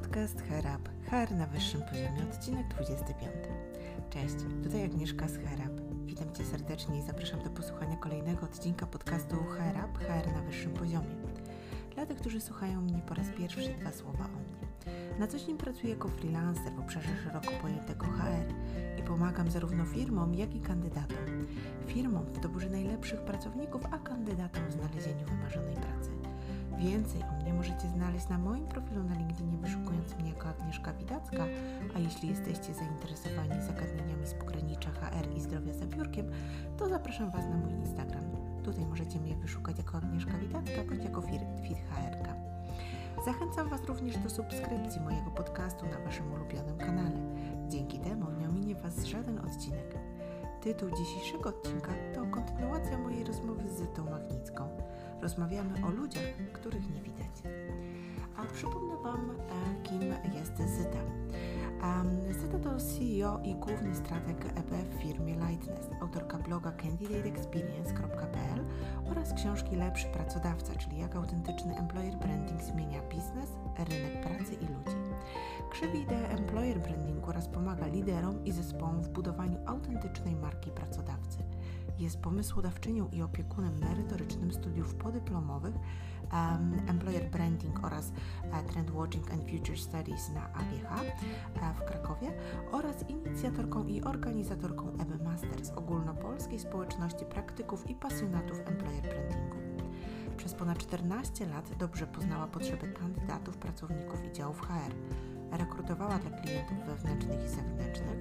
Podcast HR Up, HR na wyższym poziomie, odcinek 25. Cześć, tutaj Agnieszka z HR Up. Witam Cię serdecznie i zapraszam do posłuchania kolejnego odcinka podcastu HR Up, HR na wyższym poziomie. Dla tych, którzy słuchają mnie po raz pierwszy, dwa słowa o mnie. Na co dzień pracuję jako freelancer w obszarze szeroko pojętego HR i pomagam zarówno firmom, jak i kandydatom. Firmom w doborze najlepszych pracowników, a kandydatom w znalezieniu wymarzonej pracy. Więcej o mnie możecie znaleźć na moim profilu na LinkedInie, wyszukując mnie jako Agnieszka Widacka, a jeśli jesteście zainteresowani zagadnieniami z pogranicza HR i zdrowia za biurkiem, to zapraszam Was na mój Instagram. Tutaj możecie mnie wyszukać jako Agnieszka Widacka bądź jako fit.hr. Zachęcam Was również do subskrypcji mojego podcastu na Waszym ulubionym kanale. Dzięki temu nie ominie Was żaden odcinek. Tytuł dzisiejszego odcinka to kontynuacja mojej rozmowy z Zytą Machnicką. Rozmawiamy o ludziach, których nie widać. A przypomnę Wam, kim jest Zyta. Zyta to CEO i główny strateg EB w firmie Lightness, autorka bloga CandidateExperience.pl oraz książki Lepszy Pracodawca, czyli jak autentyczny employer branding zmienia biznes, rynek pracy i ludzi. Krzewi ideę employer brandingu oraz pomaga liderom i zespołom w budowaniu autentycznej marki pracodawcy. Jest pomysłodawczynią i opiekunem merytorycznym studiów podyplomowych Employer Branding oraz Trend Watching and Future Studies na AGH w Krakowie oraz inicjatorką i organizatorką EB Masters ogólnopolskiej społeczności praktyków i pasjonatów Employer Brandingu. Przez ponad 14 lat dobrze poznała potrzeby kandydatów, pracowników i działów HR. Rekrutowała dla klientów wewnętrznych i zewnętrznych,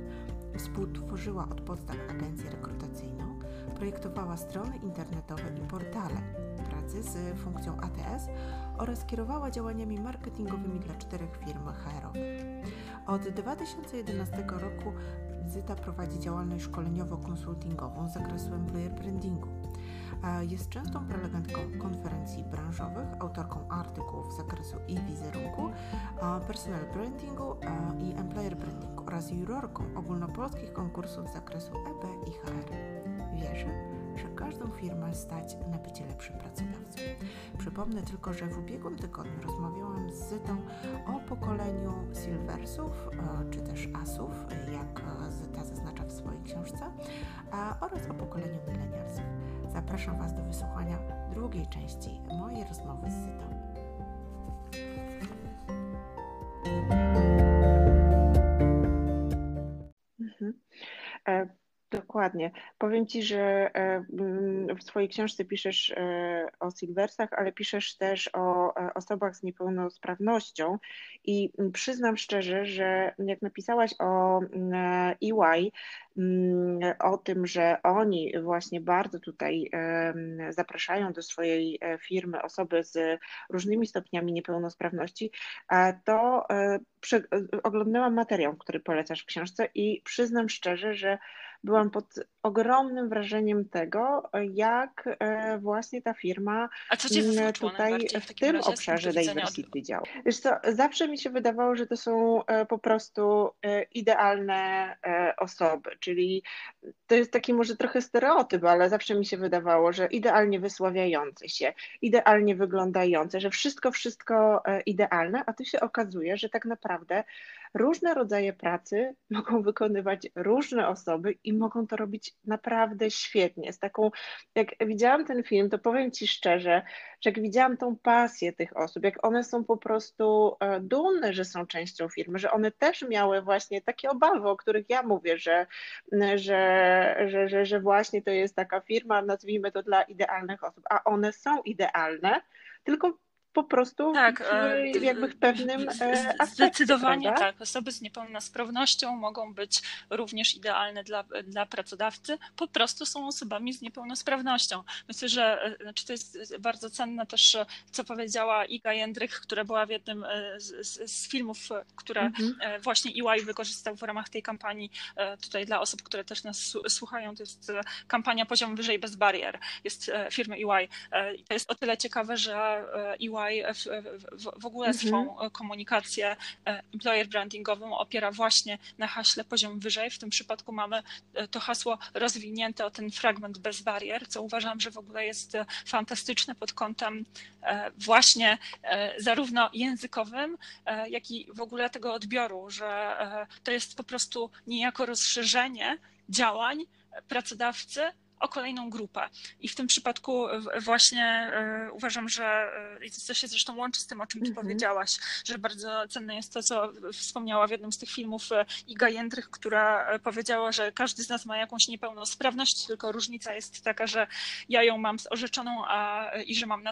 współtworzyła od podstaw agencję rekrutacyjną, projektowała strony internetowe i portale pracy z funkcją ATS oraz kierowała działaniami marketingowymi dla 4 firm HR-owych. Od 2011 roku Zyta prowadzi działalność szkoleniowo-konsultingową z zakresu employer brandingu. Jest częstą prelegentką konferencji branżowych, autorką artykułów z zakresu e-wizerunku, personal brandingu i employer brandingu oraz jurorką ogólnopolskich konkursów z zakresu EB i HR. Wierzę, że każdą firmę stać na bycie lepszym pracodawcą. Przypomnę tylko, że w ubiegłym tygodniu rozmawiałam z Zytą o pokoleniu silversów czy też asów, jak Zyta zaznacza w swojej książce, oraz o pokoleniu milenialsów. Zapraszam Was do wysłuchania drugiej części mojej rozmowy z Zytą. Dokładnie. Powiem Ci, że w swojej książce piszesz o silversach, ale piszesz też o osobach z niepełnosprawnością i przyznam szczerze, że jak napisałaś o EY, o tym, że oni właśnie bardzo tutaj zapraszają do swojej firmy osoby z różnymi stopniami niepełnosprawności, to oglądałam materiał, który polecasz w książce i przyznam szczerze, że byłam pod ogromnym wrażeniem tego, jak właśnie ta firma tutaj w tym obszarze diversity działa. Wiesz co, zawsze mi się wydawało, że to są po prostu idealne osoby, czyli to jest taki może trochę stereotyp, ale zawsze mi się wydawało, że idealnie wysławiające się, idealnie wyglądające, że wszystko idealne, a tu się okazuje, że tak naprawdę różne rodzaje pracy mogą wykonywać różne osoby i mogą to robić naprawdę świetnie. Z taką, jak widziałam ten film, to powiem Ci szczerze, że jak widziałam tą pasję tych osób, jak one są po prostu dumne, że są częścią firmy, że one też miały właśnie takie obawy, o których ja mówię, że właśnie to jest taka firma, nazwijmy to dla idealnych osób, a one są idealne, tylko po prostu tak, jakby w pewnym aspekcie. Zdecydowanie prawda? Tak. Osoby z niepełnosprawnością mogą być również idealne dla pracodawcy, po prostu są osobami z niepełnosprawnością. Myślę, że to jest bardzo cenne też, co powiedziała Iga Jędrych, która była w jednym z filmów, które właśnie EY wykorzystał w ramach tej kampanii tutaj dla osób, które też nas słuchają. To jest kampania Poziom Wyżej bez Barier, jest firmy EY. To jest o tyle ciekawe, że EY EY w ogóle swą komunikację employer brandingową opiera właśnie na haśle poziom wyżej. W tym przypadku mamy to hasło rozwinięte o ten fragment bez barier, co uważam, że w ogóle jest fantastyczne pod kątem właśnie zarówno językowym, jak i w ogóle tego odbioru, że to jest po prostu niejako rozszerzenie działań pracodawcy o kolejną grupę. I w tym przypadku właśnie uważam, że to się zresztą łączy z tym, o czym ty powiedziałaś, że bardzo cenne jest to, co wspomniała w jednym z tych filmów Iga Jędrych, która powiedziała, że każdy z nas ma jakąś niepełnosprawność, tylko różnica jest taka, że ja ją mam orzeczoną i że mam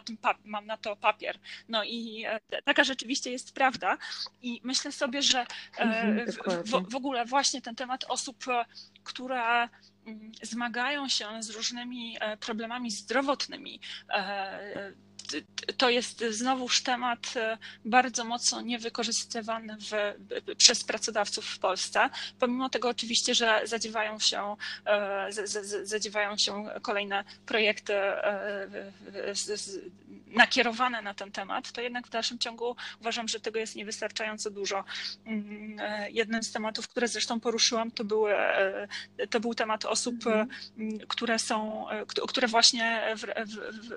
na to papier. No i taka rzeczywiście jest prawda. I myślę sobie, że w ogóle właśnie ten temat osób, które zmagają się z różnymi problemami zdrowotnymi. To jest znowuż temat bardzo mocno niewykorzystywany przez pracodawców w Polsce, pomimo tego oczywiście, że zadziewają się kolejne projekty nakierowane na ten temat, to jednak w dalszym ciągu uważam, że tego jest niewystarczająco dużo. Jednym z tematów, które zresztą poruszyłam, to był temat osób, które właśnie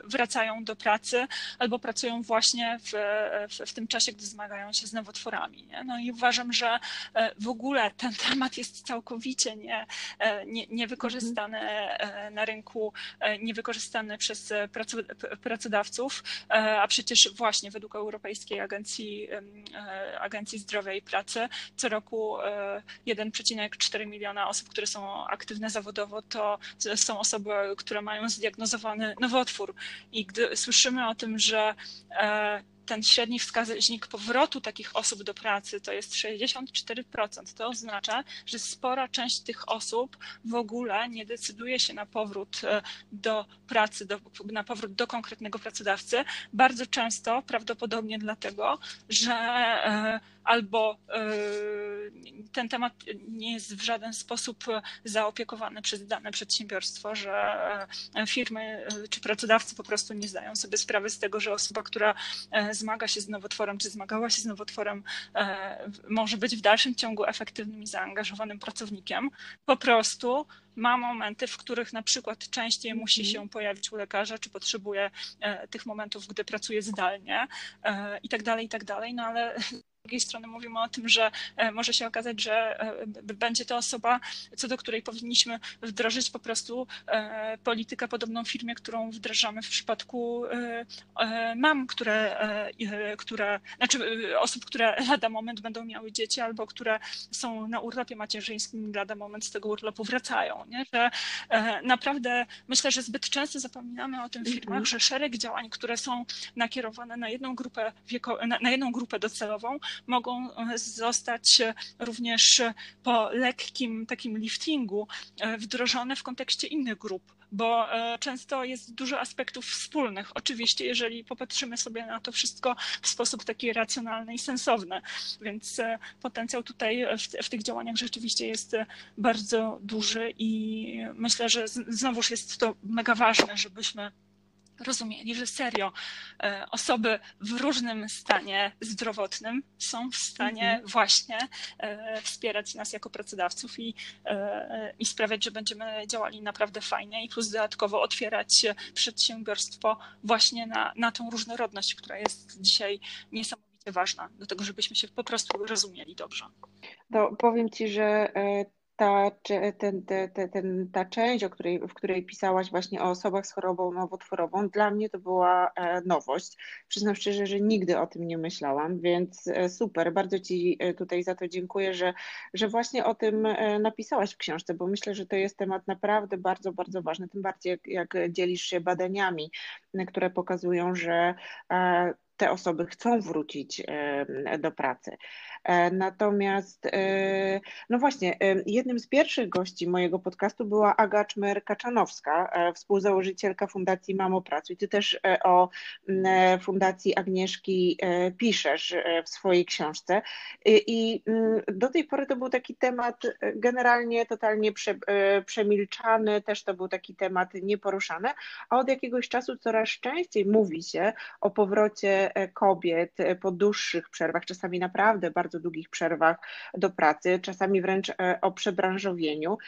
wracają do pracy albo pracują właśnie w tym czasie, gdy zmagają się z nowotworami. Nie? No i uważam, że w ogóle ten temat jest całkowicie niewykorzystany na rynku, niewykorzystany przez pracodawców, a przecież właśnie według Europejskiej Agencji Zdrowia i Pracy co roku 1,4 miliona osób, które są aktywne zawodowo, to są osoby, które mają zdiagnozowany nowotwór. I gdy słyszymy o tym, że ten średni wskaźnik powrotu takich osób do pracy to jest 64%. To oznacza, że spora część tych osób w ogóle nie decyduje się na powrót do pracy, na powrót do konkretnego pracodawcy. Bardzo często prawdopodobnie dlatego, że albo ten temat nie jest w żaden sposób zaopiekowany przez dane przedsiębiorstwo, że firmy czy pracodawcy po prostu nie zdają sobie sprawy z tego, że osoba, która zmaga się z nowotworem, czy zmagała się z nowotworem, może być w dalszym ciągu efektywnym i zaangażowanym pracownikiem. Po prostu ma momenty, w których na przykład częściej musi się pojawić u lekarza, czy potrzebuje tych momentów, gdy pracuje zdalnie i tak dalej, no ale z drugiej strony mówimy o tym, że może się okazać, że będzie to osoba, co do której powinniśmy wdrożyć po prostu politykę podobną firmie, którą wdrażamy w przypadku mam, osób, które lada moment będą miały dzieci albo które są na urlopie macierzyńskim i lada moment z tego urlopu wracają. Nie? Że naprawdę myślę, że zbyt często zapominamy o tym w firmach, że szereg działań, które są nakierowane na jedną grupę na jedną grupę docelową, mogą zostać również po lekkim takim liftingu wdrożone w kontekście innych grup, bo często jest dużo aspektów wspólnych. Oczywiście, jeżeli popatrzymy sobie na to wszystko w sposób taki racjonalny i sensowny, więc potencjał tutaj w tych działaniach rzeczywiście jest bardzo duży i myślę, że znowuż jest to mega ważne, żebyśmy rozumieli, że serio osoby w różnym stanie zdrowotnym są w stanie właśnie wspierać nas jako pracodawców i sprawiać, że będziemy działali naprawdę fajnie i plus dodatkowo otwierać przedsiębiorstwo właśnie na tą różnorodność, która jest dzisiaj niesamowicie ważna do tego, żebyśmy się po prostu rozumieli dobrze. To powiem Ci, że ta część, w której pisałaś właśnie o osobach z chorobą nowotworową, dla mnie to była nowość. Przyznam szczerze, że nigdy o tym nie myślałam, więc super, bardzo Ci tutaj za to dziękuję, że właśnie o tym napisałaś w książce, bo myślę, że to jest temat naprawdę bardzo, bardzo ważny, tym bardziej jak dzielisz się badaniami, które pokazują, że te osoby chcą wrócić do pracy. Natomiast, no właśnie, jednym z pierwszych gości mojego podcastu była Aga Czmyr-Kaczanowska, współzałożycielka Fundacji Mamo Pracuj. Ty też o Fundacji Agnieszki piszesz w swojej książce i do tej pory to był taki temat generalnie totalnie przemilczany, też to był taki temat nieporuszany, a od jakiegoś czasu coraz częściej mówi się o powrocie kobiet po dłuższych przerwach, czasami naprawdę bardzo długich przerwach do pracy, czasami wręcz o przebranżowieniu.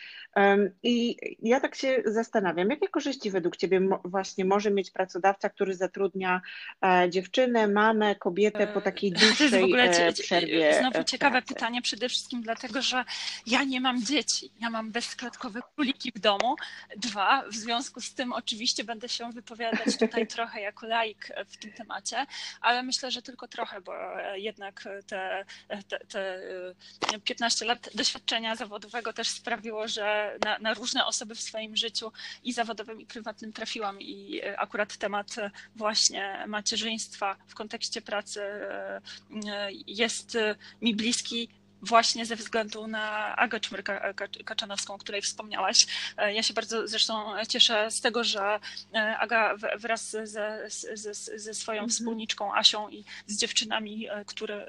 I ja tak się zastanawiam, jakie korzyści według Ciebie właśnie może mieć pracodawca, który zatrudnia dziewczynę, mamę, kobietę po takiej dłuższej przerwie? Znowu ciekawe pytanie, przede wszystkim dlatego, że ja nie mam dzieci, ja mam bezklatkowe króliki w domu, dwa, w związku z tym oczywiście będę się wypowiadać tutaj trochę jako laik w tym temacie, ale myślę, że tylko trochę, bo jednak te 15 lat doświadczenia zawodowego też sprawiło, że na różne osoby w swoim życiu i zawodowym, i prywatnym trafiłam i akurat temat właśnie macierzyństwa w kontekście pracy jest mi bliski, właśnie ze względu na Agę Czmyr-Kaczanowską, o której wspomniałaś. Ja się bardzo zresztą cieszę z tego, że Aga wraz ze swoją wspólniczką Asią i z dziewczynami,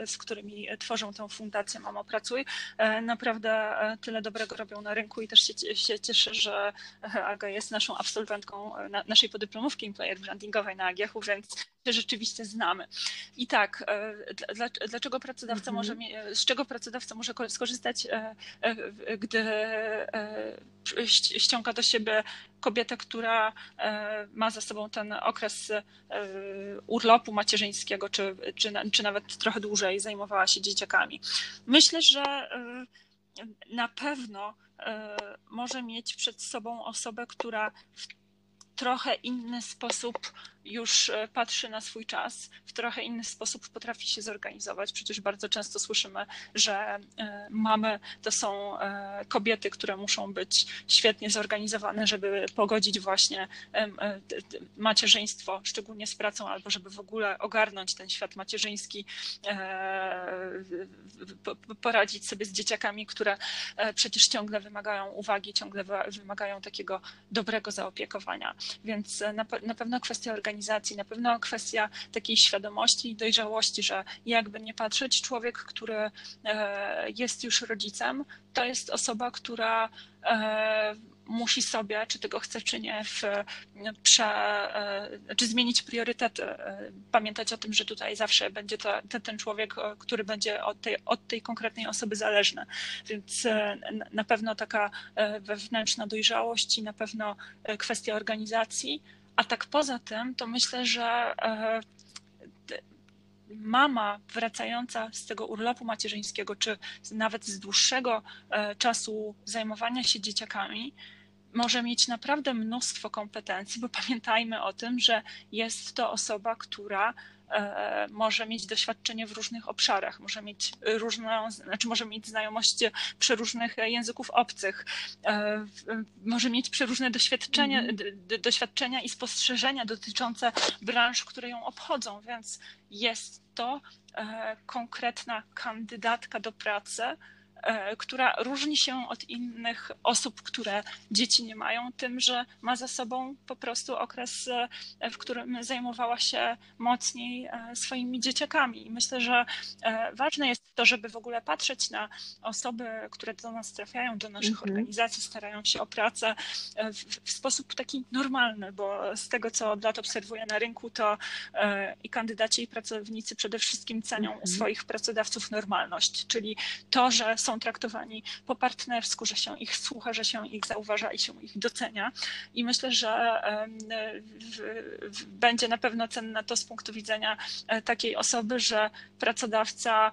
z którymi tworzą tę fundację Mamo Pracuj, naprawdę tyle dobrego robią na rynku i też się cieszę, że Aga jest naszą absolwentką naszej podyplomówki employer brandingowej na AGH, więc rzeczywiście znamy. I tak, dlaczego pracodawca może, z czego pracodawca może skorzystać, gdy ściąga do siebie kobietę, która ma za sobą ten okres urlopu macierzyńskiego, czy nawet trochę dłużej zajmowała się dzieciakami? Myślę, że na pewno może mieć przed sobą osobę, która w trochę inny sposób już patrzy na swój czas, w trochę inny sposób potrafi się zorganizować. Przecież bardzo często słyszymy, że mamy to są kobiety, które muszą być świetnie zorganizowane, żeby pogodzić właśnie macierzyństwo, szczególnie z pracą, albo żeby w ogóle ogarnąć ten świat macierzyński, poradzić sobie z dzieciakami, które przecież ciągle wymagają uwagi, ciągle wymagają takiego dobrego zaopiekowania. Więc na pewno kwestia organizacji, na pewno kwestia takiej świadomości i dojrzałości, że jakby nie patrzeć, człowiek, który jest już rodzicem, to jest osoba, która musi sobie, czy tego chce, czy nie, czy zmienić priorytety. Pamiętać o tym, że tutaj zawsze będzie to ten człowiek, który będzie od tej konkretnej osoby zależny. Więc na pewno taka wewnętrzna dojrzałość i na pewno kwestia organizacji. A tak poza tym, to myślę, że mama wracająca z tego urlopu macierzyńskiego, czy nawet z dłuższego czasu zajmowania się dzieciakami, może mieć naprawdę mnóstwo kompetencji, bo pamiętajmy o tym, że jest to osoba, która może mieć doświadczenie w różnych obszarach, może mieć może mieć znajomość przeróżnych języków obcych, może mieć przeróżne doświadczenia i spostrzeżenia dotyczące branż, które ją obchodzą, więc jest to konkretna kandydatka do pracy, która różni się od innych osób, które dzieci nie mają, tym, że ma za sobą po prostu okres, w którym zajmowała się mocniej swoimi dzieciakami. I myślę, że ważne jest to, żeby w ogóle patrzeć na osoby, które do nas trafiają, do naszych organizacji, starają się o pracę w sposób taki normalny, bo z tego, co od lat obserwuję na rynku, to i kandydaci, i pracownicy przede wszystkim cenią swoich pracodawców normalność, czyli to, że są traktowani po partnersku, że się ich słucha, że się ich zauważa i się ich docenia. I myślę, że będzie na pewno cenne to z punktu widzenia takiej osoby, że pracodawca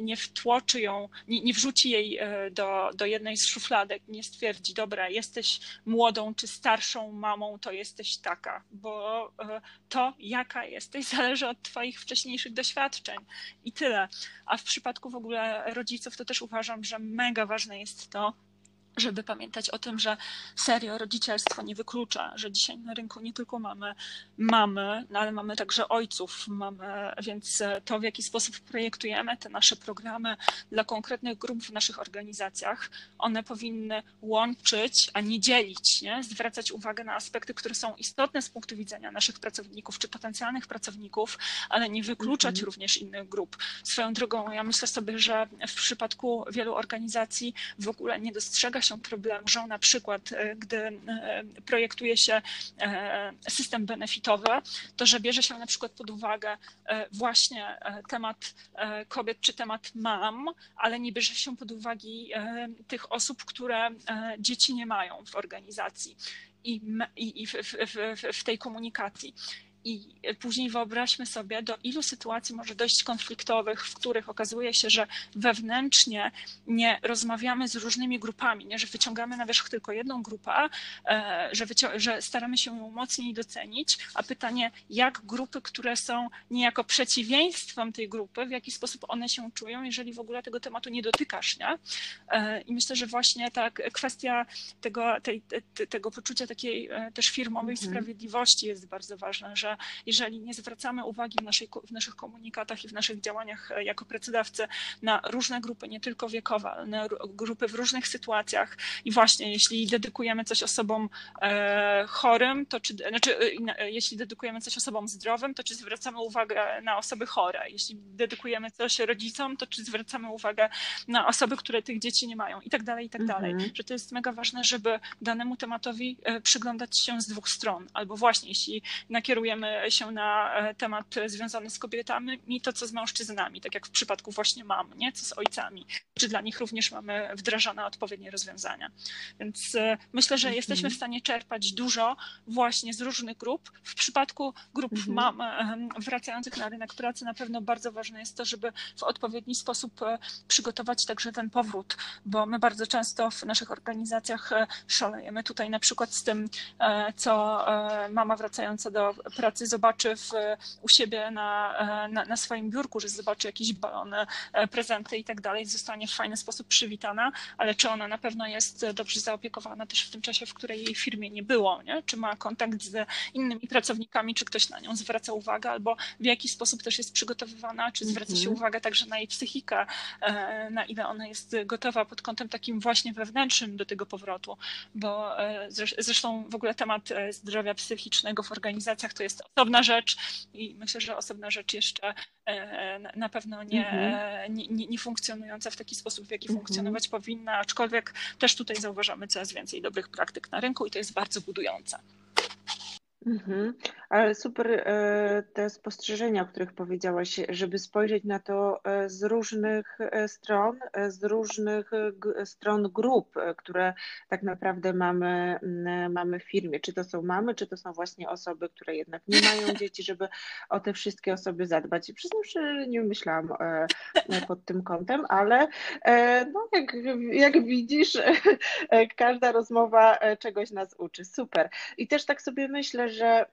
nie wtłoczy ją, nie wrzuci jej do jednej z szufladek, nie stwierdzi, dobra, jesteś młodą czy starszą mamą, to jesteś taka, bo to, jaka jesteś, zależy od twoich wcześniejszych doświadczeń i tyle. A w przypadku w ogóle rodziców, to też uważam, że mega ważne jest to, żeby pamiętać o tym, że serio rodzicielstwo nie wyklucza, że dzisiaj na rynku nie tylko mamy no ale mamy także ojców, więc to, w jaki sposób projektujemy te nasze programy dla konkretnych grup w naszych organizacjach, one powinny łączyć, a nie dzielić, nie? Zwracać uwagę na aspekty, które są istotne z punktu widzenia naszych pracowników czy potencjalnych pracowników, ale nie wykluczać również innych grup. Swoją drogą, ja myślę sobie, że w przypadku wielu organizacji w ogóle nie dostrzega naszą problemżą, na przykład gdy projektuje się system benefitowy, to że bierze się na przykład pod uwagę właśnie temat kobiet czy temat mam, ale nie bierze się pod uwagę tych osób, które dzieci nie mają w organizacji i w tej komunikacji. I później wyobraźmy sobie, do ilu sytuacji może dojść konfliktowych, w których okazuje się, że wewnętrznie nie rozmawiamy z różnymi grupami, nie, że wyciągamy na wierzch tylko jedną grupę, że staramy się ją mocniej docenić, a pytanie, jak grupy, które są niejako przeciwieństwem tej grupy, w jaki sposób one się czują, jeżeli w ogóle tego tematu nie dotykasz, nie? I myślę, że właśnie ta kwestia tego poczucia takiej też firmowej sprawiedliwości jest bardzo ważna, że jeżeli nie zwracamy uwagi w naszych komunikatach i w naszych działaniach jako pracodawcy na różne grupy, nie tylko wiekowe, na grupy w różnych sytuacjach i właśnie jeśli dedykujemy coś osobom chorym, to jeśli dedykujemy coś osobom zdrowym, to czy zwracamy uwagę na osoby chore, jeśli dedykujemy coś rodzicom, to czy zwracamy uwagę na osoby, które tych dzieci nie mają i tak dalej, że to jest mega ważne, żeby danemu tematowi przyglądać się z dwóch stron, albo właśnie jeśli nakierujemy się na temat związany z kobietami, to co z mężczyznami, tak jak w przypadku właśnie mam, nie? Co z ojcami, czy dla nich również mamy wdrażane odpowiednie rozwiązania. Więc myślę, że jesteśmy w stanie czerpać dużo właśnie z różnych grup. W przypadku grup mam wracających na rynek pracy na pewno bardzo ważne jest to, żeby w odpowiedni sposób przygotować także ten powrót, bo my bardzo często w naszych organizacjach szalejemy tutaj na przykład z tym, co mama wracająca do pracy zobaczy u siebie na swoim biurku, że zobaczy jakieś balony, prezenty i tak dalej, zostanie w fajny sposób przywitana, ale czy ona na pewno jest dobrze zaopiekowana też w tym czasie, w której jej firmie nie było, nie? Czy ma kontakt z innymi pracownikami, czy ktoś na nią zwraca uwagę, albo w jaki sposób też jest przygotowywana, czy zwraca się uwagę także na jej psychikę, na ile ona jest gotowa pod kątem takim właśnie wewnętrznym do tego powrotu, bo zresztą w ogóle temat zdrowia psychicznego w organizacjach to jest osobna rzecz i myślę, że osobna rzecz jeszcze na pewno nie funkcjonująca w taki sposób, w jaki funkcjonować powinna, aczkolwiek też tutaj zauważamy coraz więcej dobrych praktyk na rynku i to jest bardzo budujące. Ale super te spostrzeżenia, o których powiedziałaś, żeby spojrzeć na to z różnych stron, grup, które tak naprawdę mamy w firmie. Czy to są mamy, czy to są właśnie osoby, które jednak nie mają dzieci, żeby o te wszystkie osoby zadbać. I przyznam, że nie myślałam pod tym kątem, ale no, jak widzisz, każda rozmowa czegoś nas uczy. Super. I też tak sobie myślę, że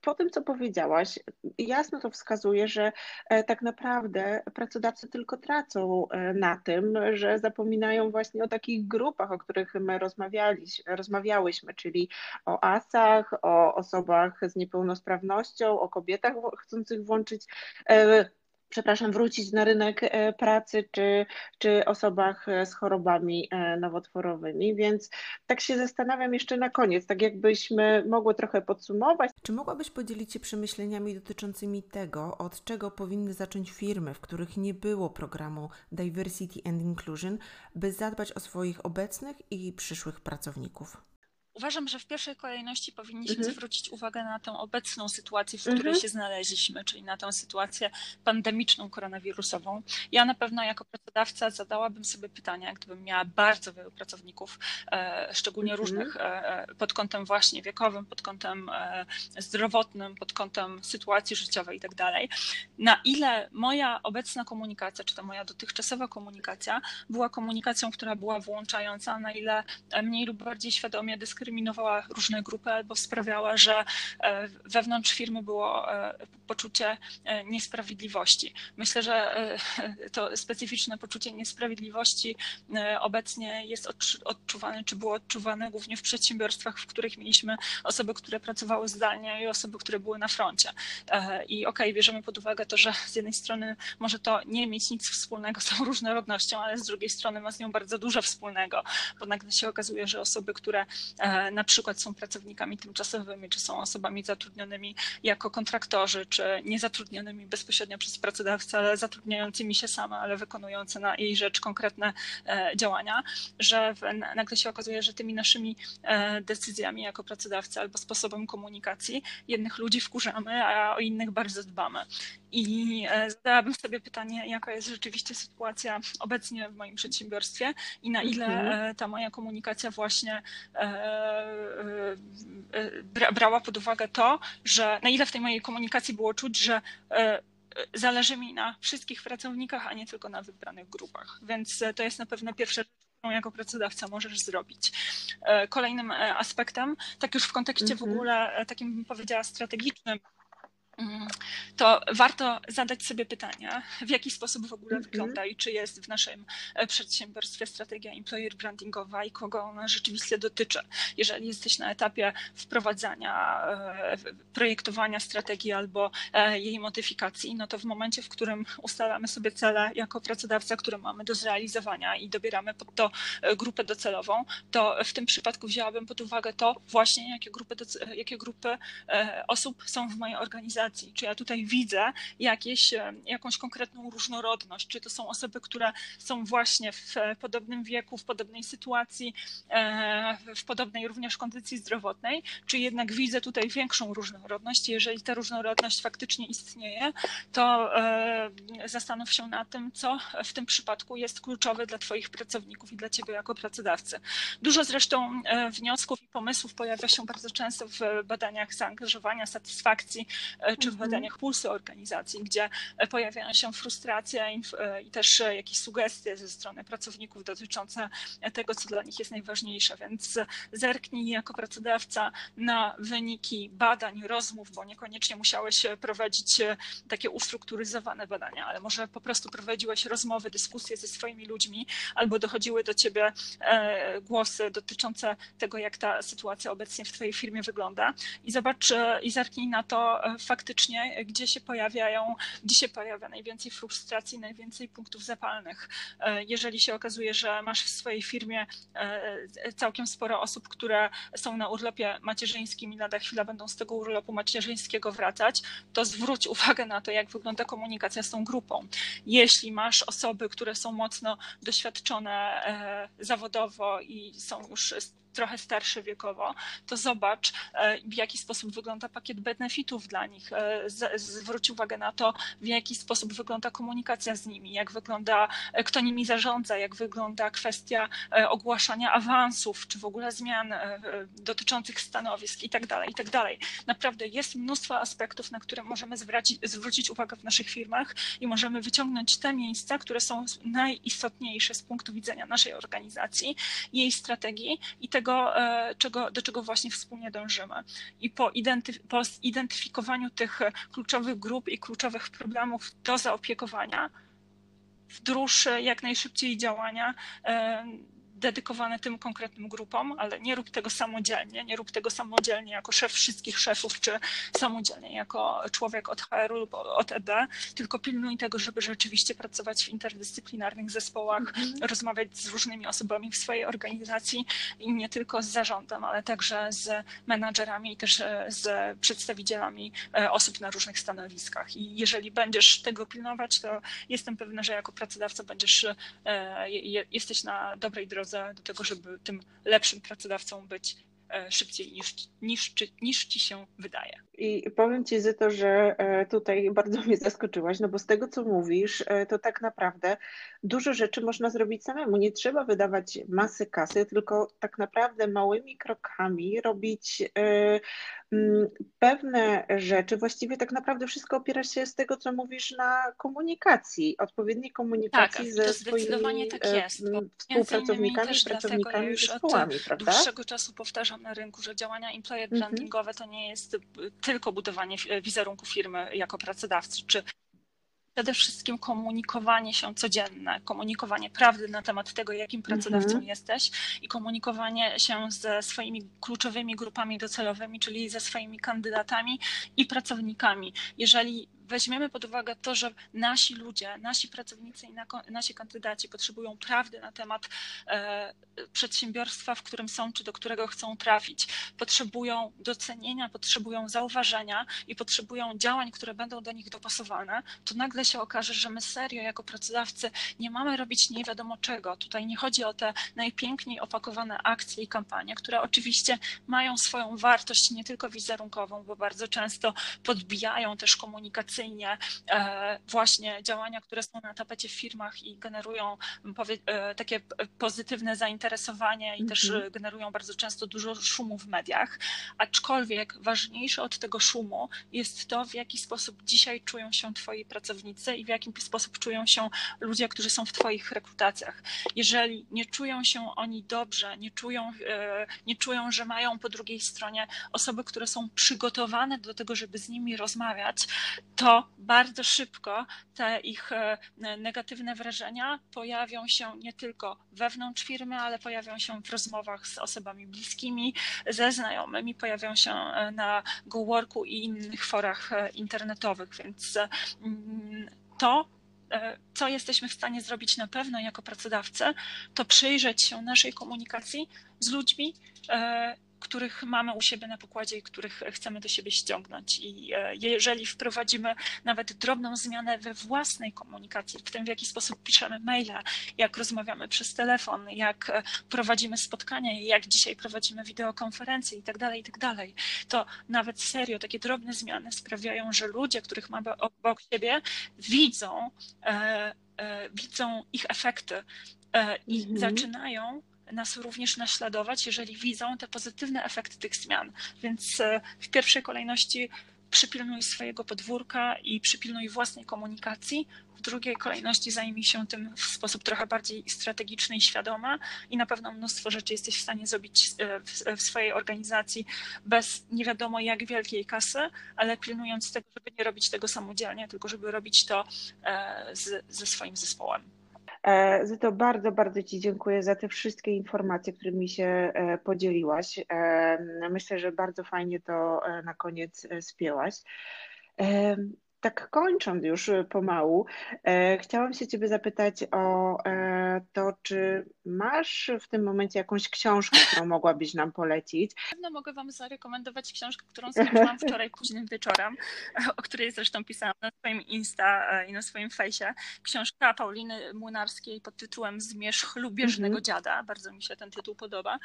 po tym, co powiedziałaś, jasno to wskazuje, że tak naprawdę pracodawcy tylko tracą na tym, że zapominają właśnie o takich grupach, o których my rozmawiałyśmy, czyli o ASach, o osobach z niepełnosprawnością, o kobietach chcących wrócić na rynek pracy, czy osobach z chorobami nowotworowymi, więc tak się zastanawiam jeszcze na koniec, tak jakbyśmy mogły trochę podsumować. Czy mogłabyś podzielić się przemyśleniami dotyczącymi tego, od czego powinny zacząć firmy, w których nie było programu Diversity and Inclusion, by zadbać o swoich obecnych i przyszłych pracowników? Uważam, że w pierwszej kolejności powinniśmy zwrócić uwagę na tę obecną sytuację, w której się znaleźliśmy, czyli na tę sytuację pandemiczną, koronawirusową. Ja na pewno jako pracodawca zadałabym sobie pytania, gdybym miała bardzo wielu pracowników, szczególnie różnych, pod kątem właśnie wiekowym, pod kątem zdrowotnym, pod kątem sytuacji życiowej i tak dalej. Na ile moja obecna komunikacja, czy ta moja dotychczasowa komunikacja była komunikacją, która była włączająca, na ile mniej lub bardziej świadomie dyskryminowała różne grupy albo sprawiała, że wewnątrz firmy było poczucie niesprawiedliwości. Myślę, że to specyficzne poczucie niesprawiedliwości obecnie jest odczuwane, czy było odczuwane głównie w przedsiębiorstwach, w których mieliśmy osoby, które pracowały zdalnie i osoby, które były na froncie. I okej, bierzemy pod uwagę to, że z jednej strony może to nie mieć nic wspólnego z tą różnorodnością, ale z drugiej strony ma z nią bardzo dużo wspólnego, bo nagle się okazuje, że osoby, które na przykład są pracownikami tymczasowymi, czy są osobami zatrudnionymi jako kontraktorzy, czy niezatrudnionymi bezpośrednio przez pracodawcę, ale zatrudniającymi się same, ale wykonujące na jej rzecz konkretne działania, że nagle się okazuje, że tymi naszymi decyzjami jako pracodawcy albo sposobem komunikacji jednych ludzi wkurzamy, a o innych bardzo dbamy. I zadałabym sobie pytanie, jaka jest rzeczywiście sytuacja obecnie w moim przedsiębiorstwie i na ile ta moja komunikacja właśnie brała pod uwagę to, że na ile w tej mojej komunikacji było czuć, że zależy mi na wszystkich pracownikach, a nie tylko na wybranych grupach. Więc to jest na pewno pierwsza rzecz, którą jako pracodawca możesz zrobić. Kolejnym aspektem, tak już w kontekście w ogóle takim, bym powiedziała, strategicznym, to warto zadać sobie pytanie, w jaki sposób w ogóle wygląda i czy jest w naszym przedsiębiorstwie strategia employer brandingowa i kogo ona rzeczywiście dotyczy. Jeżeli jesteś na etapie wprowadzania, projektowania strategii albo jej modyfikacji, no to w momencie, w którym ustalamy sobie cele jako pracodawca, które mamy do zrealizowania i dobieramy pod to grupę docelową, to w tym przypadku wzięłabym pod uwagę to właśnie, jakie grupy osób są w mojej organizacji. Czy ja tutaj widzę jakąś konkretną różnorodność, czy to są osoby, które są właśnie w podobnym wieku, w podobnej sytuacji, w podobnej również kondycji zdrowotnej, czy jednak widzę tutaj większą różnorodność. Jeżeli ta różnorodność faktycznie istnieje, to zastanów się nad tym, co w tym przypadku jest kluczowe dla Twoich pracowników i dla Ciebie jako pracodawcy. Dużo zresztą wniosków i pomysłów pojawia się bardzo często w badaniach zaangażowania, satysfakcji, czy w badaniach pulsu organizacji, gdzie pojawiają się frustracje i też jakieś sugestie ze strony pracowników dotyczące tego, co dla nich jest najważniejsze. Więc zerknij jako pracodawca na wyniki badań, rozmów, bo niekoniecznie musiałeś prowadzić takie ustrukturyzowane badania, ale może po prostu prowadziłeś rozmowy, dyskusje ze swoimi ludźmi albo dochodziły do ciebie głosy dotyczące tego, jak ta sytuacja obecnie w twojej firmie wygląda. I zobacz i zerknij na to faktycznie, gdzie się pojawia najwięcej frustracji, najwięcej punktów zapalnych. Jeżeli się okazuje, że masz w swojej firmie całkiem sporo osób, które są na urlopie macierzyńskim i lada chwila będą z tego urlopu macierzyńskiego wracać, to zwróć uwagę na to, jak wygląda komunikacja z tą grupą. Jeśli masz osoby, które są mocno doświadczone zawodowo i są już trochę starszy wiekowo, to zobacz, w jaki sposób wygląda pakiet benefitów dla nich. Zwróć uwagę na to, w jaki sposób wygląda komunikacja z nimi, jak wygląda, kto nimi zarządza, jak wygląda kwestia ogłaszania awansów, czy w ogóle zmian dotyczących stanowisk itd., itd. Naprawdę jest mnóstwo aspektów, na które możemy zwrócić uwagę w naszych firmach i możemy wyciągnąć te miejsca, które są najistotniejsze z punktu widzenia naszej organizacji, jej strategii i tego, do czego właśnie wspólnie dążymy. I po zidentyfikowaniu tych kluczowych grup i kluczowych problemów do zaopiekowania, wdróż jak najszybciej działania dedykowane tym konkretnym grupom, ale nie rób tego samodzielnie, jako szef wszystkich szefów, czy samodzielnie jako człowiek od HR-u lub od EB, tylko pilnuj tego, żeby rzeczywiście pracować w interdyscyplinarnych zespołach, rozmawiać z różnymi osobami w swojej organizacji i nie tylko z zarządem, ale także z menadżerami i też z przedstawicielami osób na różnych stanowiskach. I jeżeli będziesz tego pilnować, to jestem pewna, że jako pracodawca jesteś na dobrej drodze do tego, żeby tym lepszym pracodawcą być szybciej niż ci się wydaje. I powiem Ci, Zyto, że tutaj bardzo mnie zaskoczyłaś, no bo z tego, co mówisz, to tak naprawdę dużo rzeczy można zrobić samemu. Nie trzeba wydawać masy kasy, tylko tak naprawdę małymi krokami robić pewne rzeczy. Właściwie tak naprawdę wszystko opiera się z tego, co mówisz, na komunikacji, odpowiedniej komunikacji ze swoimi współpracownikami, pracownikami, zespołami, prawda? Od dłuższego czasu powtarzam na rynku, że działania employer brandingowe to nie jest tylko budowanie wizerunku firmy jako pracodawcy, czy przede wszystkim komunikowanie się codzienne, komunikowanie prawdy na temat tego, jakim pracodawcą jesteś i komunikowanie się ze swoimi kluczowymi grupami docelowymi, czyli ze swoimi kandydatami i pracownikami. Jeżeli weźmiemy pod uwagę to, że nasi ludzie, nasi pracownicy i nasi kandydaci potrzebują prawdy na temat przedsiębiorstwa, w którym są, czy do którego chcą trafić. Potrzebują docenienia, potrzebują zauważenia i potrzebują działań, które będą do nich dopasowane, to nagle się okaże, że my serio jako pracodawcy nie mamy robić nie wiadomo czego. Tutaj nie chodzi o te najpiękniej opakowane akcje i kampanie, które oczywiście mają swoją wartość nie tylko wizerunkową, bo bardzo często podbijają też komunikacyjnie właśnie działania, które są na tapecie w firmach i generują takie pozytywne zainteresowanie i też generują bardzo często dużo szumu w mediach. Aczkolwiek ważniejsze od tego szumu jest to, w jaki sposób dzisiaj czują się twoi pracownicy i w jaki sposób czują się ludzie, którzy są w twoich rekrutacjach. Jeżeli nie czują się oni dobrze, nie czują, że mają po drugiej stronie osoby, które są przygotowane do tego, żeby z nimi rozmawiać, to bardzo szybko te ich negatywne wrażenia pojawią się nie tylko wewnątrz firmy, ale pojawią się w rozmowach z osobami bliskimi, ze znajomymi, pojawią się na GoWorku i innych forach internetowych, więc to, co jesteśmy w stanie zrobić na pewno jako pracodawcy, to przyjrzeć się naszej komunikacji z ludźmi, których mamy u siebie na pokładzie i których chcemy do siebie ściągnąć. I jeżeli wprowadzimy nawet drobną zmianę we własnej komunikacji, w tym, w jaki sposób piszemy maile, jak rozmawiamy przez telefon, jak prowadzimy spotkania, jak dzisiaj prowadzimy wideokonferencje itd., to nawet serio takie drobne zmiany sprawiają, że ludzie, których mamy obok siebie, widzą ich efekty i zaczynają nas również naśladować, jeżeli widzą te pozytywne efekty tych zmian. Więc w pierwszej kolejności przypilnuj swojego podwórka i przypilnuj własnej komunikacji. W drugiej kolejności zajmij się tym w sposób trochę bardziej strategiczny i świadomy i na pewno mnóstwo rzeczy jesteś w stanie zrobić w swojej organizacji bez nie wiadomo jak wielkiej kasy, ale pilnując tego, żeby nie robić tego samodzielnie, tylko żeby robić to ze swoim zespołem. Za to bardzo, bardzo Ci dziękuję za te wszystkie informacje, którymi się podzieliłaś. Myślę, że bardzo fajnie to na koniec spięłaś. Tak kończąc już pomału, chciałam się Ciebie zapytać o to, czy masz w tym momencie jakąś książkę, którą mogłabyś nam polecić? Na pewno mogę Wam zarekomendować książkę, którą skończyłam wczoraj późnym wieczorem, o której zresztą pisałam na swoim Insta i na swoim fejsie. Książka Pauliny Młynarskiej pod tytułem Zmierzch lubieżnego dziada. Bardzo mi się ten tytuł podoba.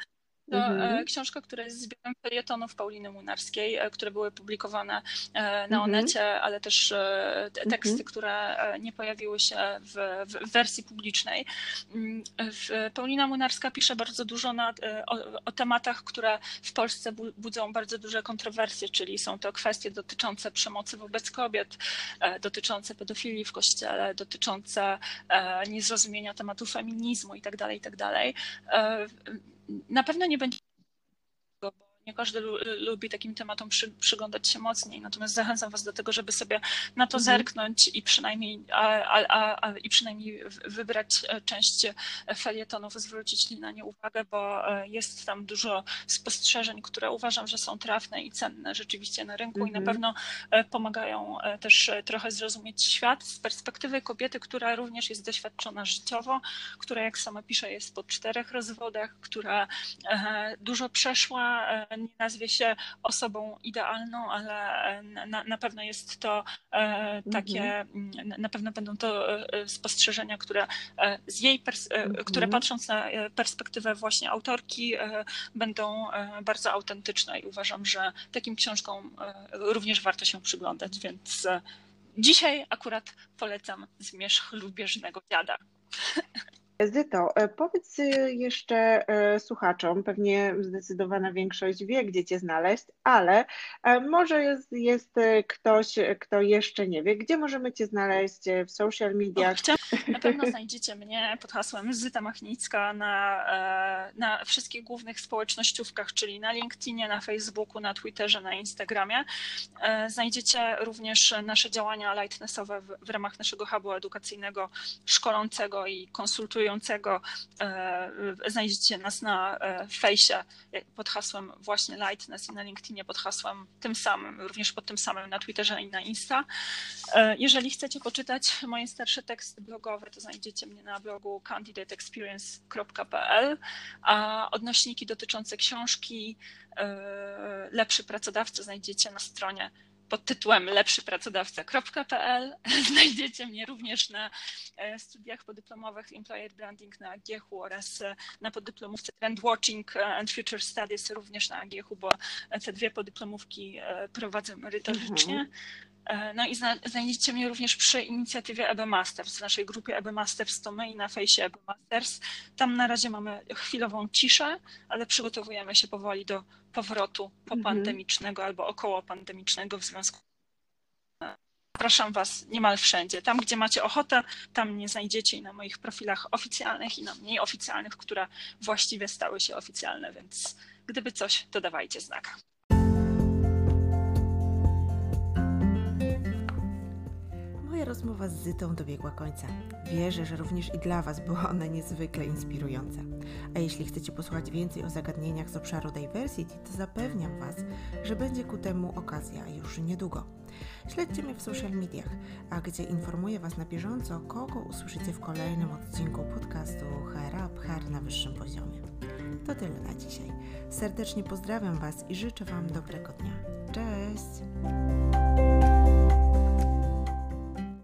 To książka, która jest zbiorem felietonów Pauliny Młynarskiej, które były publikowane na Onecie, ale też teksty, które nie pojawiły się w wersji publicznej. Paulina Młynarska pisze bardzo dużo o tematach, które w Polsce budzą bardzo duże kontrowersje, czyli są to kwestie dotyczące przemocy wobec kobiet, dotyczące pedofilii w kościele, dotyczące niezrozumienia tematu feminizmu itd. Na pewno nie będzie tego, bo nie każdy lubi takim tematom przyglądać się mocniej, natomiast zachęcam Was do tego, żeby sobie na to zerknąć i przynajmniej wybrać część felietonów, zwrócić na nie uwagę, bo jest tam dużo spostrzeżeń, które uważam, że są trafne i cenne rzeczywiście na rynku i na pewno pomagają też trochę zrozumieć świat z perspektywy kobiety, która również jest doświadczona życiowo, która, jak sama pisze, jest po 4 rozwodach, która dużo przeszła, nie nazwie się osobą idealną, ale na pewno jest to takie, na pewno będą to spostrzeżenia, które z jej, które patrząc na perspektywę właśnie autorki, będą bardzo autentyczne i uważam, że takim książkom również warto się przyglądać, więc dzisiaj akurat polecam Zmierzch lubieżnego dziada. Zyto, powiedz jeszcze słuchaczom, pewnie zdecydowana większość wie, gdzie Cię znaleźć, ale może jest ktoś, kto jeszcze nie wie, gdzie możemy Cię znaleźć w social mediach. Na pewno znajdziecie mnie pod hasłem Zyta Machnicka na wszystkich głównych społecznościówkach, czyli na LinkedInie, na Facebooku, na Twitterze, na Instagramie. Znajdziecie również nasze działania lightnessowe w ramach naszego hubu edukacyjnego, szkolącego i konsultującego interesującego znajdziecie nas na fejsie pod hasłem właśnie Lightness i na LinkedInie pod hasłem tym samym, również pod tym samym na Twitterze i na Insta. Jeżeli chcecie poczytać moje starsze teksty blogowe, to znajdziecie mnie na blogu CandidateExperience.pl, a odnośniki dotyczące książki Lepszy Pracodawca znajdziecie na stronie pod tytułem lepszypracodawca.pl. Znajdziecie mnie również na studiach podyplomowych Employer Branding na AGH-u oraz na podyplomówce Trend Watching and Future Studies również na AGH-u, bo te dwie podyplomówki prowadzę merytorycznie. No i znajdziecie mnie również przy inicjatywie EB Masters, w naszej grupie EB Masters to my i na fejsie EB Masters. Tam na razie mamy chwilową ciszę, ale przygotowujemy się powoli do powrotu popandemicznego albo okołopandemicznego w związku. Zapraszam Was niemal wszędzie. Tam, gdzie macie ochotę, tam mnie znajdziecie i na moich profilach oficjalnych i na mniej oficjalnych, które właściwie stały się oficjalne, więc gdyby coś, to dawajcie znak. Rozmowa z Zytą dobiegła końca. Wierzę, że również i dla Was była ona niezwykle inspirująca. A jeśli chcecie posłuchać więcej o zagadnieniach z obszaru diversity, to zapewniam Was, że będzie ku temu okazja już niedługo. Śledźcie mnie w social mediach, a gdzie informuję Was na bieżąco, kogo usłyszycie w kolejnym odcinku podcastu HR Up, HR na wyższym poziomie. To tyle na dzisiaj. Serdecznie pozdrawiam Was i życzę Wam dobrego dnia. Cześć!